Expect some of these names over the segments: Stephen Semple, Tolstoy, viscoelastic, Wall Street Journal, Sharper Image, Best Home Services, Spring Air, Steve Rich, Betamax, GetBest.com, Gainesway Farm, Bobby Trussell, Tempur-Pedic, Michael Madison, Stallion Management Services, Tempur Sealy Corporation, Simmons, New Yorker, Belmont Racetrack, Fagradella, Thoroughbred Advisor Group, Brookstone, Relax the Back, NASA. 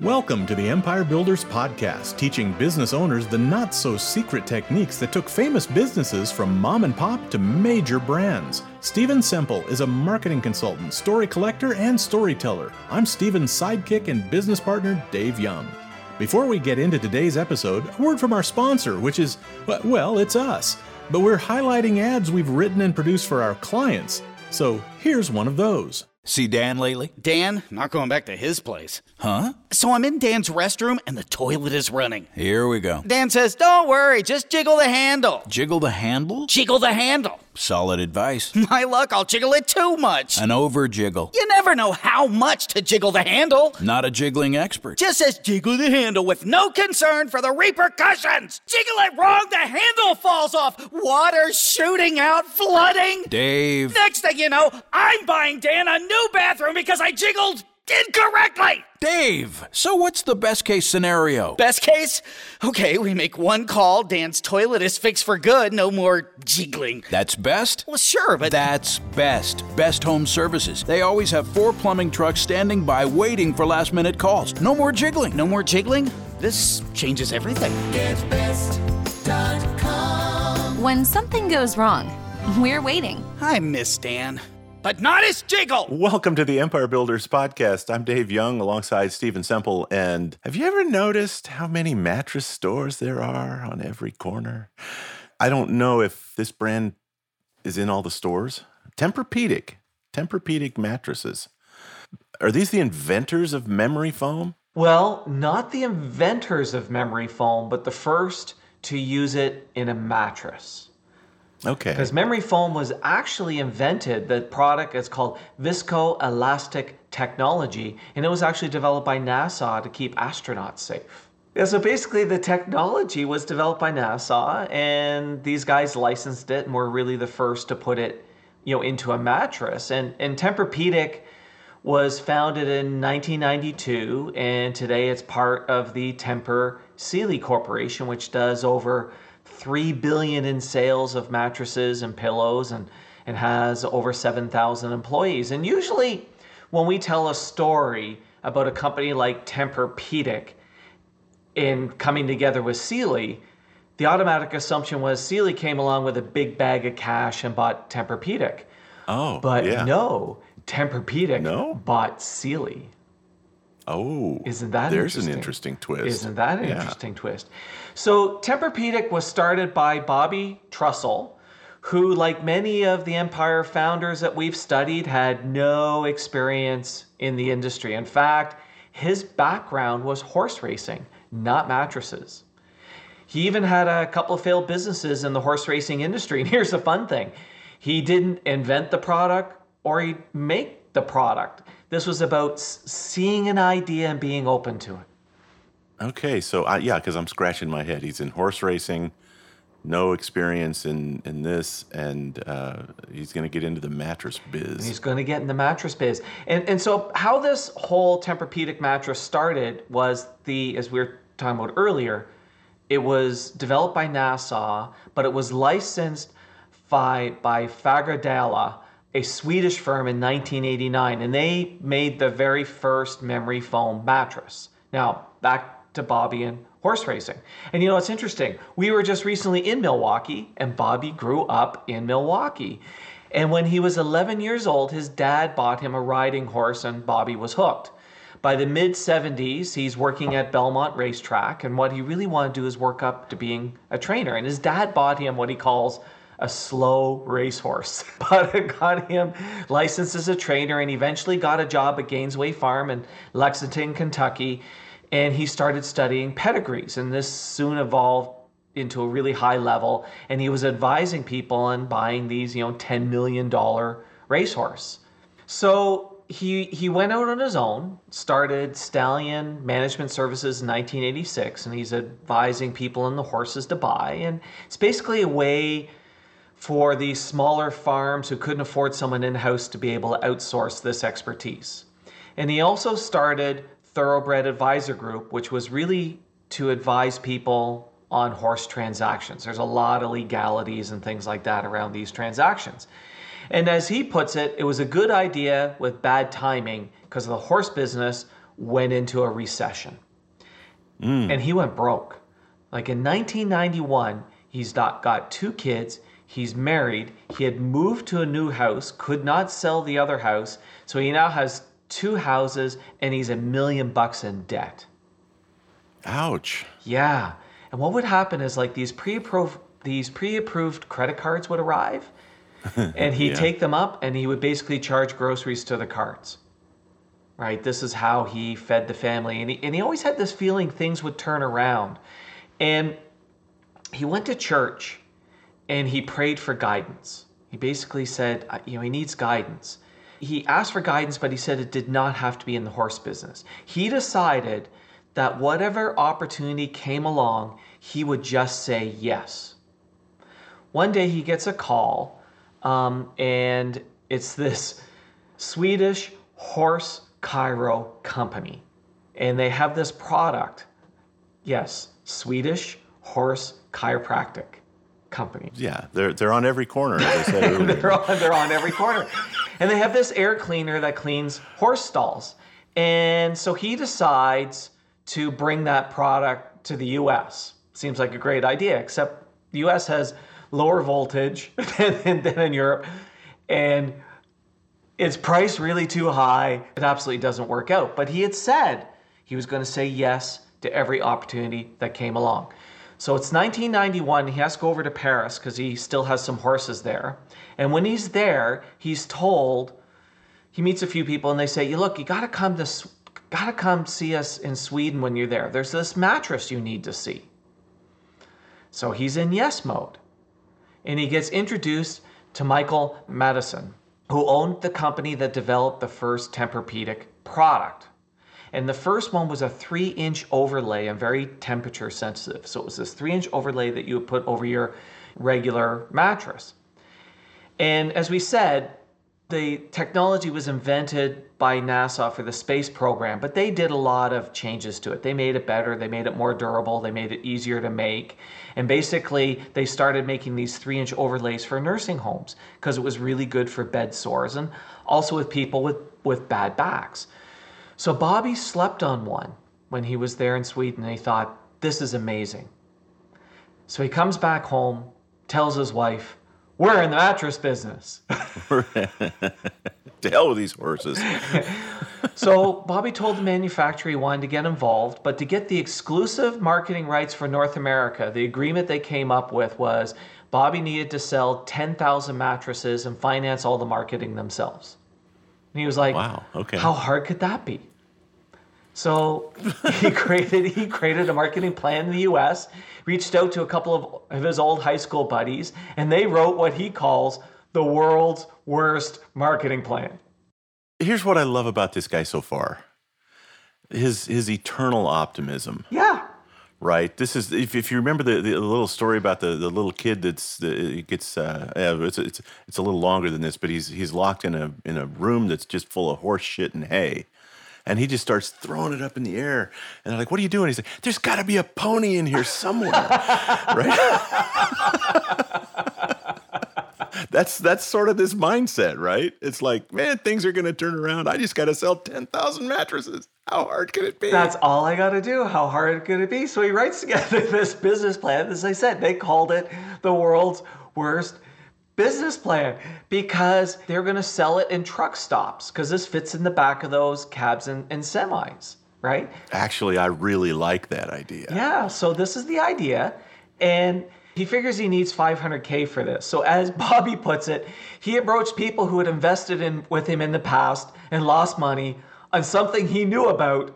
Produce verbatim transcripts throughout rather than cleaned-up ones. Welcome to the Empire Builders Podcast, teaching business owners the not-so-secret techniques that took famous businesses from mom and pop to major brands. Stephen Semple is a marketing consultant, story collector, and storyteller. I'm Stephen's sidekick and business partner, Dave Young. Before we get into today's episode, a word from our sponsor, which is, well, it's us. But we're highlighting ads we've written and produced for our clients. So here's one of those. See Dan lately? Dan? Not going back to his place. Huh? So I'm in Dan's restroom and the toilet is running. Here we go. Dan says, don't worry, just jiggle the handle. Jiggle the handle? Jiggle the handle. Solid advice. My luck, I'll jiggle it too much. An over-jiggle. You never know how much to jiggle the handle. Not a jiggling expert. Just says jiggle the handle with no concern for the repercussions. Jiggle it wrong, the handle falls off. Water shooting out, flooding. Dave. Next thing you know, I'm buying Dan a new New bathroom because I jiggled incorrectly! Dave, so what's the best case scenario? Best case? Okay, we make one call, Dan's toilet is fixed for good, no more jiggling. That's best? Well, sure, but... That's best. Best Home Services. They always have four plumbing trucks standing by waiting for last-minute calls. No more jiggling. No more jiggling? This changes everything. Get Best dot com. When something goes wrong, we're waiting. I miss Dan. But not his jiggle. Welcome to the Empire Builders Podcast. I'm Dave Young alongside Stephen Semple. And have you ever noticed how many mattress stores there are on every corner? I don't know if this brand is in all the stores. Tempur-Pedic. Tempur-Pedic mattresses. Are these the inventors of memory foam? Well, not the inventors of memory foam, but the first to use it in a mattress. Okay. Because memory foam was actually invented. The product is called viscoelastic technology, and it was actually developed by NASA to keep astronauts safe. Yeah, so basically the technology was developed by NASA, and these guys licensed it and were really the first to put it, you know, into a mattress. And and Tempur-Pedic was founded in nineteen ninety-two, and today it's part of the Tempur Sealy Corporation, which does over three billion dollars in sales of mattresses and pillows, and, and has over seven thousand employees. And usually when we tell a story about a company like Tempur-Pedic in coming together with Sealy, the automatic assumption was Sealy came along with a big bag of cash and bought Tempur-Pedic. Oh, But yeah. no, Tempur-Pedic no? bought Sealy. Oh, isn't that there's an interesting twist. Isn't that an yeah. interesting twist? So Tempur-Pedic was started by Bobby Trussell, who, like many of the Empire founders that we've studied, had no experience in the industry. In fact, his background was horse racing, not mattresses. He even had a couple of failed businesses in the horse racing industry. And here's the fun thing. He didn't invent the product or he make the product. This was about seeing an idea and being open to it. Okay, so I, yeah, because I'm scratching my head. He's in horse racing, no experience in, in this, and uh, he's going to get into the mattress biz. And he's going to get in the mattress biz. And and so how this whole Tempur-Pedic mattress started was the, as we were talking about earlier, it was developed by NASA, but it was licensed by, by Fagradella, a Swedish firm, in nineteen eighty-nine, and they made the very first memory foam mattress. Now, back to Bobby and horse racing. And you know, it's interesting. We were just recently in Milwaukee, and Bobby grew up in Milwaukee. And when he was eleven years old, his dad bought him a riding horse, and Bobby was hooked. By the mid-seventies, he's working at Belmont Racetrack, and what he really wanted to do is work up to being a trainer. And his dad bought him what he calls a slow racehorse, but it got him licensed as a trainer and eventually got a job at Gainesway Farm in Lexington, Kentucky, and he started studying pedigrees, and this soon evolved into a really high level, and he was advising people on buying these, you know, ten million dollars racehorse. So he he went out on his own, started Stallion Management Services in nineteen eighty-six, and he's advising people on the horses to buy, and it's basically a way for these smaller farms who couldn't afford someone in-house to be able to outsource this expertise. And he also started Thoroughbred Advisor Group, which was really to advise people on horse transactions. There's a lot of legalities and things like that around these transactions. And as he puts it, it was a good idea with bad timing because the horse business went into a recession. Mm. And he went broke. Like in nineteen ninety-one, he's not got two kids. He's married. He had moved to a new house, could not sell the other house. So he now has two houses and he's a million bucks in debt. Ouch. Yeah. And what would happen is like these pre-approved, these pre-approved credit cards would arrive and he'd yeah. take them up and he would basically charge groceries to the cards. Right? This is how he fed the family. And he, and he always had this feeling things would turn around. And he went to church and he prayed for guidance. He basically said, you know, he needs guidance. He asked for guidance, but he said it did not have to be in the horse business. He decided that whatever opportunity came along, he would just say yes. One day he gets a call, um, and it's this Swedish horse Cairo company, and they have this product. Yes, Swedish horse chiropractic company. Yeah, they're they're on every corner, as I said earlier. they're, on, they're on every corner. And they have this air cleaner that cleans horse stalls. And so he decides to bring that product to the U S. Seems like a great idea, except the U S has lower voltage than, than in Europe. And it's priced really too high. It absolutely doesn't work out. But he had said he was going to say yes to every opportunity that came along. So it's nineteen ninety-one, he has to go over to Paris because he still has some horses there. And when he's there, he's told, he meets a few people and they say, "You look, you gotta come to, gotta come see us in Sweden when you're there. There's this mattress you need to see." So he's in yes mode. And he gets introduced to Michael Madison, who owned the company that developed the first Tempur-Pedic product. And the first one was a three inch overlay and very temperature sensitive. So it was this three inch overlay that you would put over your regular mattress. And as we said, the technology was invented by NASA for the space program, but they did a lot of changes to it. They made it better. They made it more durable. They made it easier to make. And basically they started making these three inch overlays for nursing homes because it was really good for bed sores and also with people with, with bad backs. So Bobby slept on one when he was there in Sweden and he thought, this is amazing. So he comes back home, tells his wife, "We're in the mattress business." To hell with these horses. So Bobby told the manufacturer he wanted to get involved, but to get the exclusive marketing rights for North America, the agreement they came up with was Bobby needed to sell ten thousand mattresses and finance all the marketing themselves. And he was like, "Wow, okay. How hard could that be?" So he created he created a marketing plan in the U S, reached out to a couple of, of his old high school buddies, and they wrote what he calls the world's worst marketing plan. Here's what I love about this guy so far. His his eternal optimism. Yeah. Right. This is if, if you remember the, the little story about the, the little kid that's the, it gets uh, it's it's it's a little longer than this, but he's he's locked in a in a room that's just full of horse shit and hay, and he just starts throwing it up in the air, and they're like, "What are you doing?" He's like, "There's got to be a pony in here somewhere," right? That's that's sort of this mindset, right? It's like, man, things are going to turn around. I just got to sell ten thousand mattresses. How hard could it be? That's all I got to do. How hard could it be? So he writes together this business plan. As I said, they called it the world's worst business plan because they're going to sell it in truck stops because this fits in the back of those cabs and, and semis, right? Actually, I really like that idea. Yeah. So this is the idea. And he figures he needs five hundred K for this. So as Bobby puts it, he approached people who had invested in with him in the past and lost money on something he knew about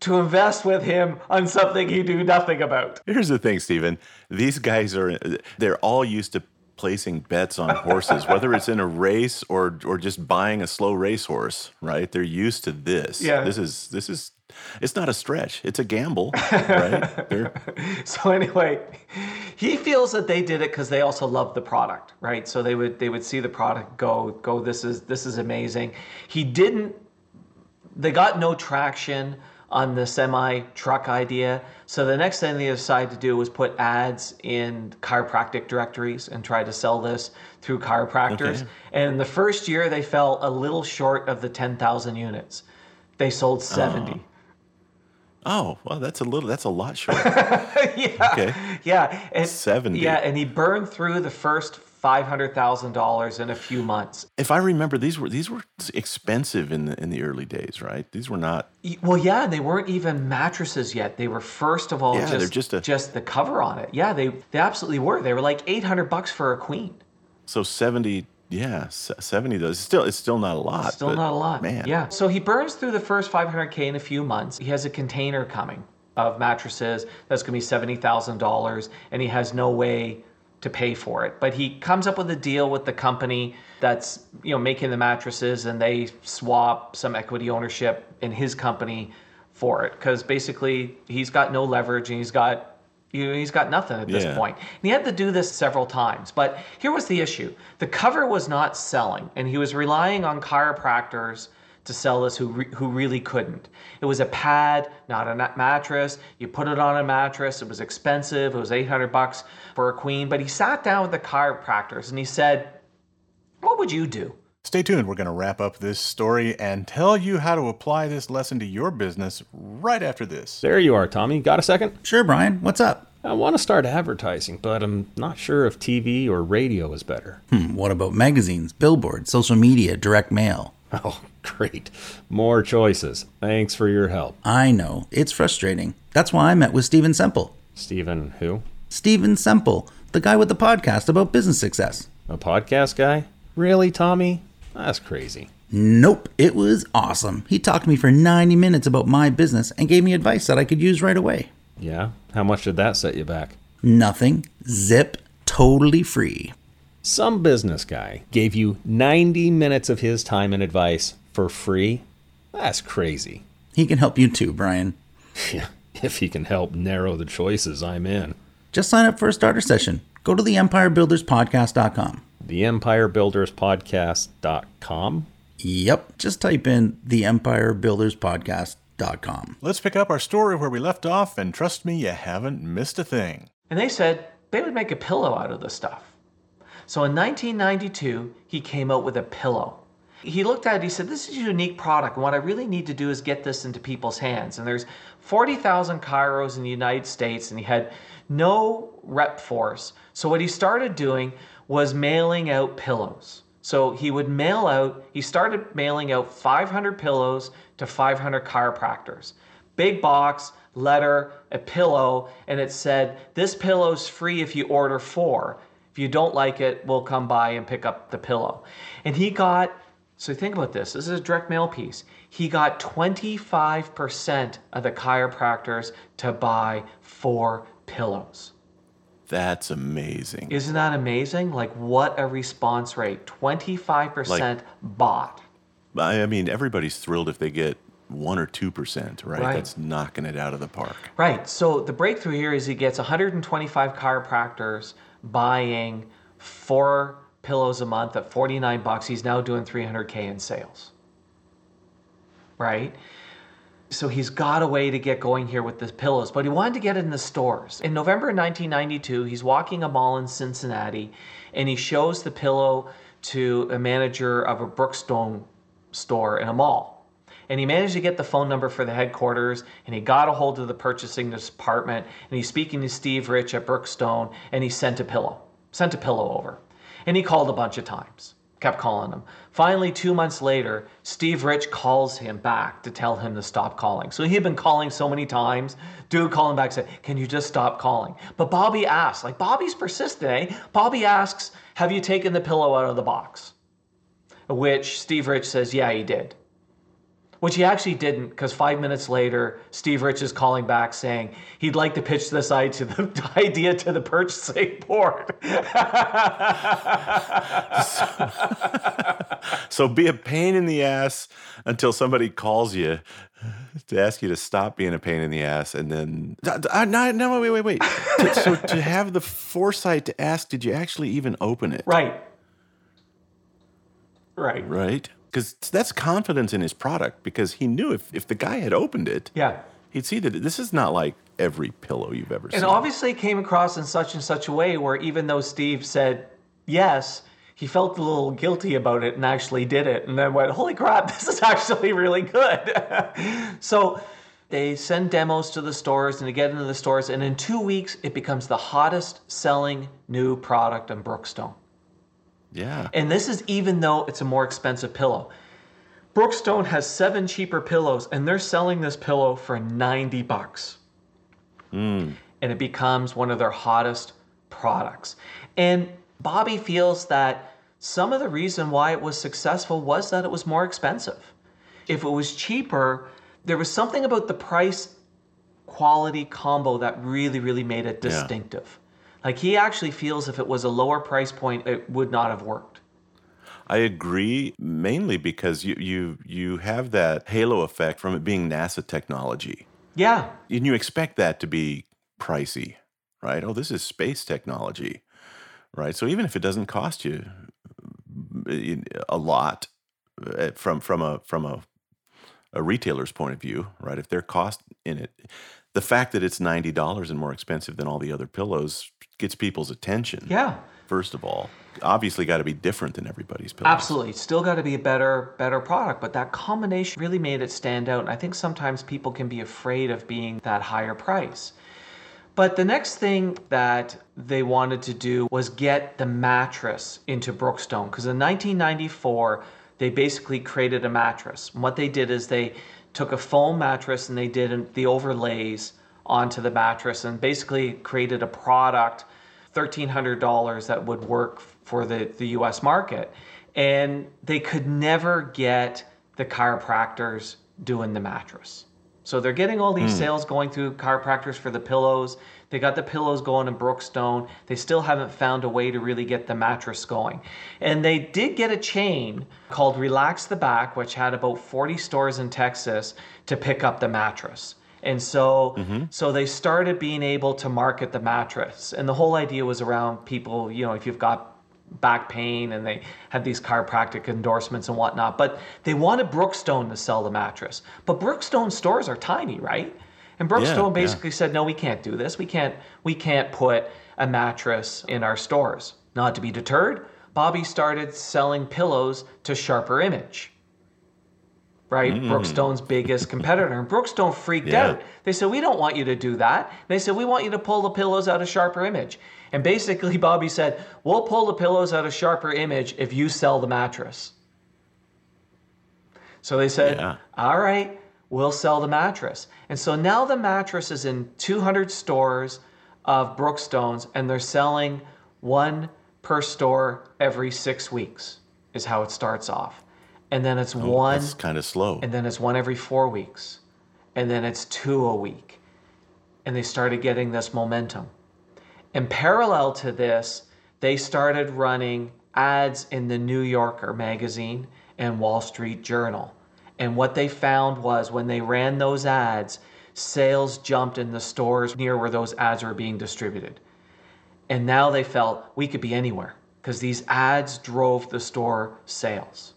to invest with him on something he knew nothing about. Here's the thing, Stephen. These guys are, they're all used to placing bets on horses, whether it's in a race or or just buying a slow racehorse, right? They're used to this. Yeah. This is, this is, it's not a stretch. It's a gamble, right? So anyway, he feels that they did it because they also love the product, right? So they would, they would see the product go, go, this is, this is amazing. He didn't, They got no traction on the semi-truck idea. So the next thing they decided to do was put ads in chiropractic directories and try to sell this through chiropractors. Okay. And the first year, they fell a little short of the ten thousand units. They sold seventy. Uh, oh, well, that's a little, that's a lot short. yeah. Okay. Yeah. And, seventy. Yeah. And he burned through the first five hundred thousand dollars in a few months. If I remember, these were these were expensive in the in the early days, right? These were not. Well, yeah, they weren't even mattresses yet. They were first of all yeah, just just, a... just the cover on it. Yeah, they they absolutely were. They were like eight hundred bucks for a queen. So seventy, yeah, seventy does still it's still not a lot. It's still not a lot, man. Yeah. So he burns through the first five hundred thousand in a few months. He has a container coming of mattresses that's going to be seventy thousand dollars, and he has no way to pay for it. But he comes up with a deal with the company that's, you know, making the mattresses, and they swap some equity ownership in his company for it, because basically he's got no leverage and he's got, you know, he's got nothing at this yeah. point. And he had to do this several times. But here was the issue. The cover was not selling, and he was relying on chiropractors to sell this who re- who really couldn't. It was a pad, not a mattress. You put it on a mattress. It was expensive. It was eight hundred bucks for a queen. But he sat down with the chiropractors and he said, what would you do? Stay tuned. We're going to wrap up this story and tell you how to apply this lesson to your business right after this. There you are, Tommy. Got a second? Sure, Brian. What's up? I want to start advertising, but I'm not sure if T V or radio is better. Hmm, what about magazines, billboards, social media, direct mail? Oh, great. More choices. Thanks for your help. I know. It's frustrating. That's why I met with Stephen Semple. Stephen who? Stephen Semple, the guy with the podcast about business success. A podcast guy? Really, Tommy? That's crazy. Nope. It was awesome. He talked to me for ninety minutes about my business and gave me advice that I could use right away. Yeah? How much did that set you back? Nothing. Zip. Totally free. Some business guy gave you ninety minutes of his time and advice for free? That's crazy. He can help you too, Brian. Yeah, if he can help narrow the choices I'm in. Just sign up for a starter session. Go to the empire builders podcast dot com. The empire builders podcast dot com? Yep, just type in the empire builders podcast dot com. Let's pick up our story where we left off, and trust me, you haven't missed a thing. And they said they would make a pillow out of this stuff. So in nineteen ninety-two, he came out with a pillow. He looked at it, he said, this is a unique product. And what I really need to do is get this into people's hands. And there's forty thousand chiros in the United States, and he had no rep force. So what he started doing was mailing out pillows. So he would mail out, he started mailing out five hundred pillows to five hundred chiropractors. Big box, letter, a pillow, and it said, this pillow's free if you order four. If you don't like it, we'll come by and pick up the pillow. And he got, so think about this, this is a direct mail piece. He got twenty-five percent of the chiropractors to buy four pillows. That's amazing. Isn't that amazing? Like, what a response rate. twenty-five percent like, bought. I mean, everybody's thrilled if they get one or two percent, right? right? That's knocking it out of the park. Right. So the breakthrough here is he gets one hundred twenty-five chiropractors buying four pillows a month at forty-nine bucks. He's now doing three hundred thousand in sales, right? So he's got a way to get going here with the pillows, but he wanted to get it in the stores. In November nineteen ninety-two, he's walking a mall in Cincinnati, and he shows the pillow to a manager of a Brookstone store in a mall. And he managed to get the phone number for the headquarters, and he got a hold of the purchasing department, and he's speaking to Steve Rich at Brookstone, and he sent a pillow, sent a pillow over. And he called a bunch of times, kept calling him. Finally, two months later, Steve Rich calls him back to tell him to stop calling. So he had been calling so many times. Dude called him back and said, can you just stop calling? But Bobby asks, like Bobby's persistent, eh? Bobby asks, have you taken the pillow out of the box? Which Steve Rich says, yeah, he did. Which he actually didn't, because five minutes later, Steve Rich is calling back saying he'd like to pitch this idea to the purchasing board. so, so be a pain in the ass until somebody calls you to ask you to stop being a pain in the ass, and then uh, no, no, wait, wait, wait. to, so to have the foresight to ask, did you actually even open it? Right. Right. Right. Because that's confidence in his product, because he knew if, if the guy had opened it, yeah, he'd see that this is not like every pillow you've ever and seen. And obviously it came across in such and such a way where even though Steve said yes, he felt a little guilty about it and actually did it. And then went, holy crap, this is actually really good. So they send demos to the stores and they get into the stores. And in two weeks, it becomes the hottest selling new product in Brookstone. Yeah. And this is even though it's a more expensive pillow. Brookstone has seven cheaper pillows and they're selling this pillow for ninety bucks. Mm. And it becomes one of their hottest products. And Bobby feels that some of the reason why it was successful was that it was more expensive. If it was cheaper, there was something about the price quality combo that really, really made it distinctive. Yeah. Like he actually feels if it was a lower price point, it would not have worked. I agree, mainly because you you you have that halo effect from it being NASA technology. Yeah. And you expect that to be pricey, right? Oh, this is space technology, right? So even if it doesn't cost you a lot from from a from a, a retailer's point of view, right? If their cost in it, the fact that it's ninety dollars and more expensive than all the other pillows gets people's attention. Yeah. First of all, obviously got to be different than everybody's pillows. Absolutely. Still got to be a better, better product, but that combination really made it stand out. And I think sometimes people can be afraid of being that higher price. But the next thing that they wanted to do was get the mattress into Brookstone, because in nineteen ninety-four, they basically created a mattress. And what they did is they took a foam mattress and they did the overlays onto the mattress and basically created a product, thirteen hundred dollars, that would work for the, the U S market. And they could never get the chiropractors doing the mattress. So they're getting all these mm. sales going through chiropractors for the pillows. They got the pillows going in Brookstone. They still haven't found a way to really get the mattress going. And they did get a chain called Relax the Back, which had about forty stores in Texas, to pick up the mattress. And so, mm-hmm. so they started being able to market the mattress. And the whole idea was around people, you know, if you've got back pain, and they had these chiropractic endorsements and whatnot, but they wanted Brookstone to sell the mattress. But Brookstone stores are tiny, right? And Brookstone yeah, basically yeah. said, no, we can't do this. We can't, we can't put a mattress in our stores. Not to be deterred, Bobby started selling pillows to Sharper Image, right? Mm. Brookstone's biggest competitor. And Brookstone freaked yeah. out. They said, we don't want you to do that. And they said, we want you to pull the pillows out of Sharper Image. And basically Bobby said, we'll pull the pillows out of Sharper Image if you sell the mattress. So they said, yeah. all right, we'll sell the mattress. And so now the mattress is in two hundred stores of Brookstone's, and they're selling one per store every six weeks is how it starts off. And then it's oh, one. That's kind of slow. And then it's one every four weeks. And then it's two a week. And they started getting this momentum. And parallel to this, they started running ads in the New Yorker magazine and Wall Street Journal. And what they found was when they ran those ads, sales jumped in the stores near where those ads were being distributed. And now they felt we could be anywhere because these ads drove the store sales.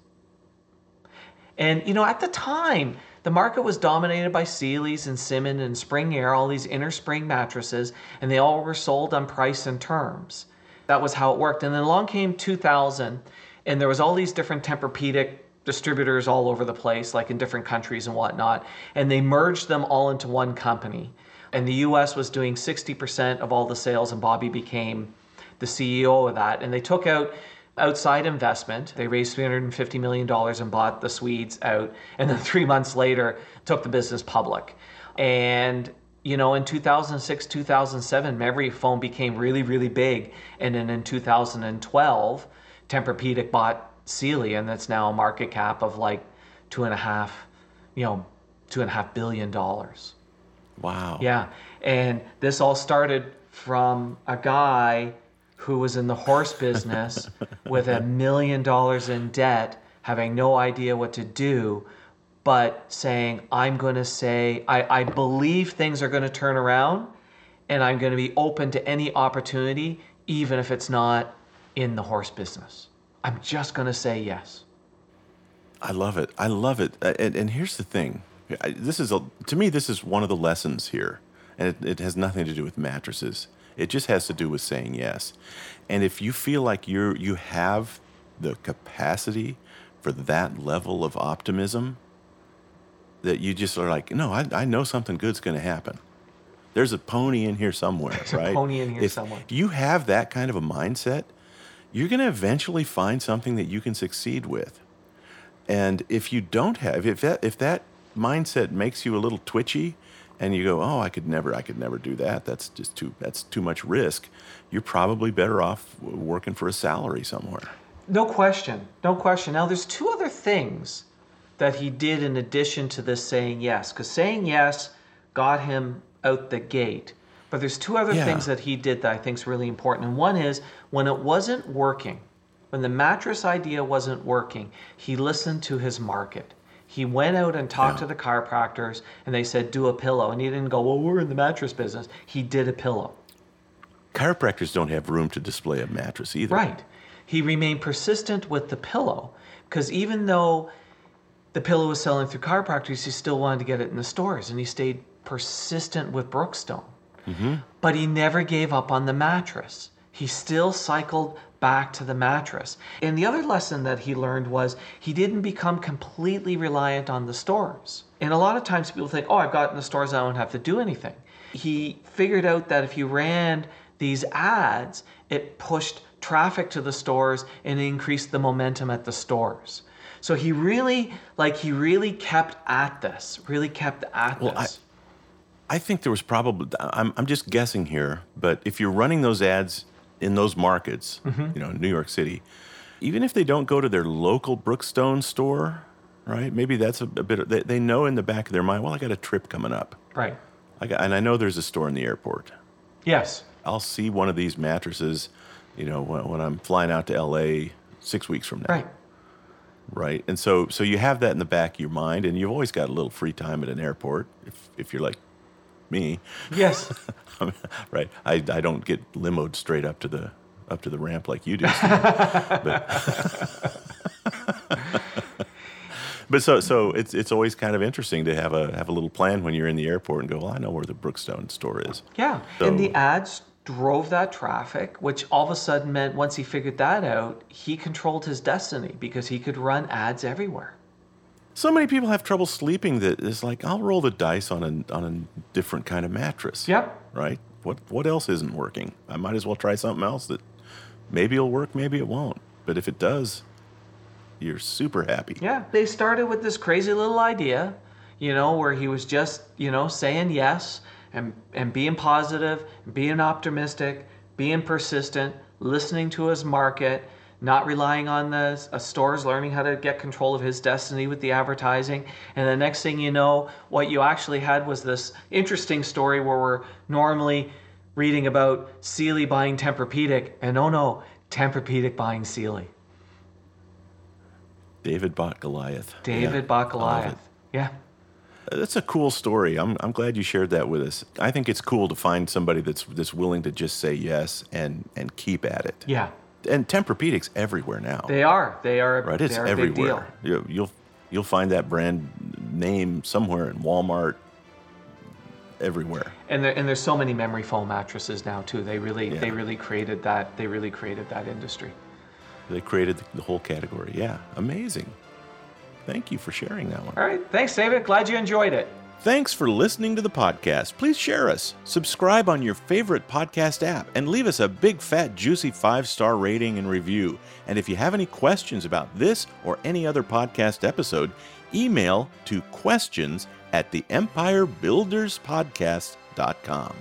And, you know, at the time, the market was dominated by Sealy's and Simmons and Spring Air, all these inner spring mattresses, and they all were sold on price and terms. That was how it worked. And then along came two thousand, and there was all these different Tempur-Pedic distributors all over the place, like in different countries and whatnot, and they merged them all into one company. And the U S was doing sixty percent of all the sales, and Bobby became the C E O of that. And they took out outside investment. They raised three hundred fifty million dollars and bought the Swedes out. And then three months later, took the business public. And, you know, in two thousand six, two thousand seven, memory foam became really, really big. And then in two thousand twelve, Tempur-Pedic bought Sealy, and that's now a market cap of like two and a half, you know, two and a half billion dollars. Wow. Yeah. And this all started from a guy who was in the horse business with a million dollars in debt, having no idea what to do, but saying, I'm going to say, I, I believe things are going to turn around, and I'm going to be open to any opportunity, even if it's not in the horse business. I'm just going to say yes. I love it. I love it. And, and here's the thing. This is a, to me, this is one of the lessons here, and it, it has nothing to do with mattresses. It just has to do with saying yes. And if you feel like you you have the capacity for that level of optimism that you just are like, no, I, I know something good's going to happen. There's a pony in here somewhere, There's right? There's a pony in here if somewhere. If you have that kind of a mindset, you're going to eventually find something that you can succeed with. And if you don't have, if that, if that mindset makes you a little twitchy and you go, oh, I could never, I could never do that. That's just too, that's too much risk. You're probably better off working for a salary somewhere. No question. No question. Now, there's two other things that he did in addition to this saying yes, because saying yes got him out the gate. But there's two other yeah. things that he did that I think is really important. And one is when it wasn't working, when the mattress idea wasn't working, he listened to his market. He went out and talked yeah. to the chiropractors, and they said, do a pillow. And he didn't go, well, we're in the mattress business. He did a pillow. Chiropractors don't have room to display a mattress either. Right. He remained persistent with the pillow, because even though the pillow was selling through chiropractors, he still wanted to get it in the stores, and he stayed persistent with Brookstone. Mm-hmm. But he never gave up on the mattress. He still cycled back to the mattress. And the other lesson that he learned was he didn't become completely reliant on the stores. And a lot of times people think, oh, I've gotten the stores, I don't have to do anything. He figured out that if you ran these ads, it pushed traffic to the stores and increased the momentum at the stores. So he really, like, he really kept at this, really kept at well, this. I- I think there was probably, I'm, I'm just guessing here, but if you're running those ads in those markets, mm-hmm. you know, New York City, even if they don't go to their local Brookstone store, right? Maybe that's a, a bit, they, they know in the back of their mind, well, I got a trip coming up. Right. I got, and I know there's a store in the airport. Yes. I'll see one of these mattresses, you know, when, when I'm flying out to L A six weeks from now. Right. Right. And so, so you have that in the back of your mind, and you've always got a little free time at an airport if, if you're like, me. Yes. Right. I, I don't get limoed straight up to the up to the ramp like you do. But, but so so it's it's always kind of interesting to have a have a little plan when you're in the airport and go, well, I know where the Brookstone store is. Yeah. So, and the ads drove that traffic, which all of a sudden meant once he figured that out, he controlled his destiny because he could run ads everywhere. So many people have trouble sleeping that it's like, I'll roll the dice on a on a different kind of mattress. Yep. Right? What what else isn't working? I might as well try something else that maybe it'll work, maybe it won't. But if it does, you're super happy. Yeah. They started with this crazy little idea, you know, where he was just, you know, saying yes and, and being positive, being optimistic, being persistent, listening to his market, not relying on the uh, stores, learning how to get control of his destiny with the advertising. And the next thing you know, what you actually had was this interesting story where we're normally reading about Sealy buying Tempur-Pedic, and oh no, Tempur-Pedic buying Sealy. David bought Goliath. David yeah, bought Goliath. Yeah. That's a cool story. I'm I'm glad you shared that with us. I think it's cool to find somebody that's that's willing to just say yes and and keep at it. Yeah. And Tempur-Pedic's everywhere now. They are. They are. Right. It's everywhere. Big deal. You, you'll you'll find that brand name somewhere in Walmart. Everywhere. And there and there's so many memory foam mattresses now too. They really yeah. they really created that. They really created that industry. They created the, the whole category. Yeah, amazing. Thank you for sharing that one. All right. Thanks, David. Glad you enjoyed it. Thanks for listening to the podcast. Please share us, subscribe on your favorite podcast app, and leave us a big, fat, juicy five-star rating and review. And if you have any questions about this or any other podcast episode, email to questions at the empire builders podcast dot com.